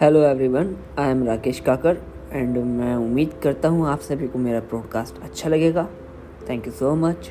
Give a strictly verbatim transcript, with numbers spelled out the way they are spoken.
Hello everyone, I am Rakesh Kakar and मैं उम्मीद करता हूँ आप सभी को मेरा पॉडकास्ट अच्छा लगेगा। Thank you so much.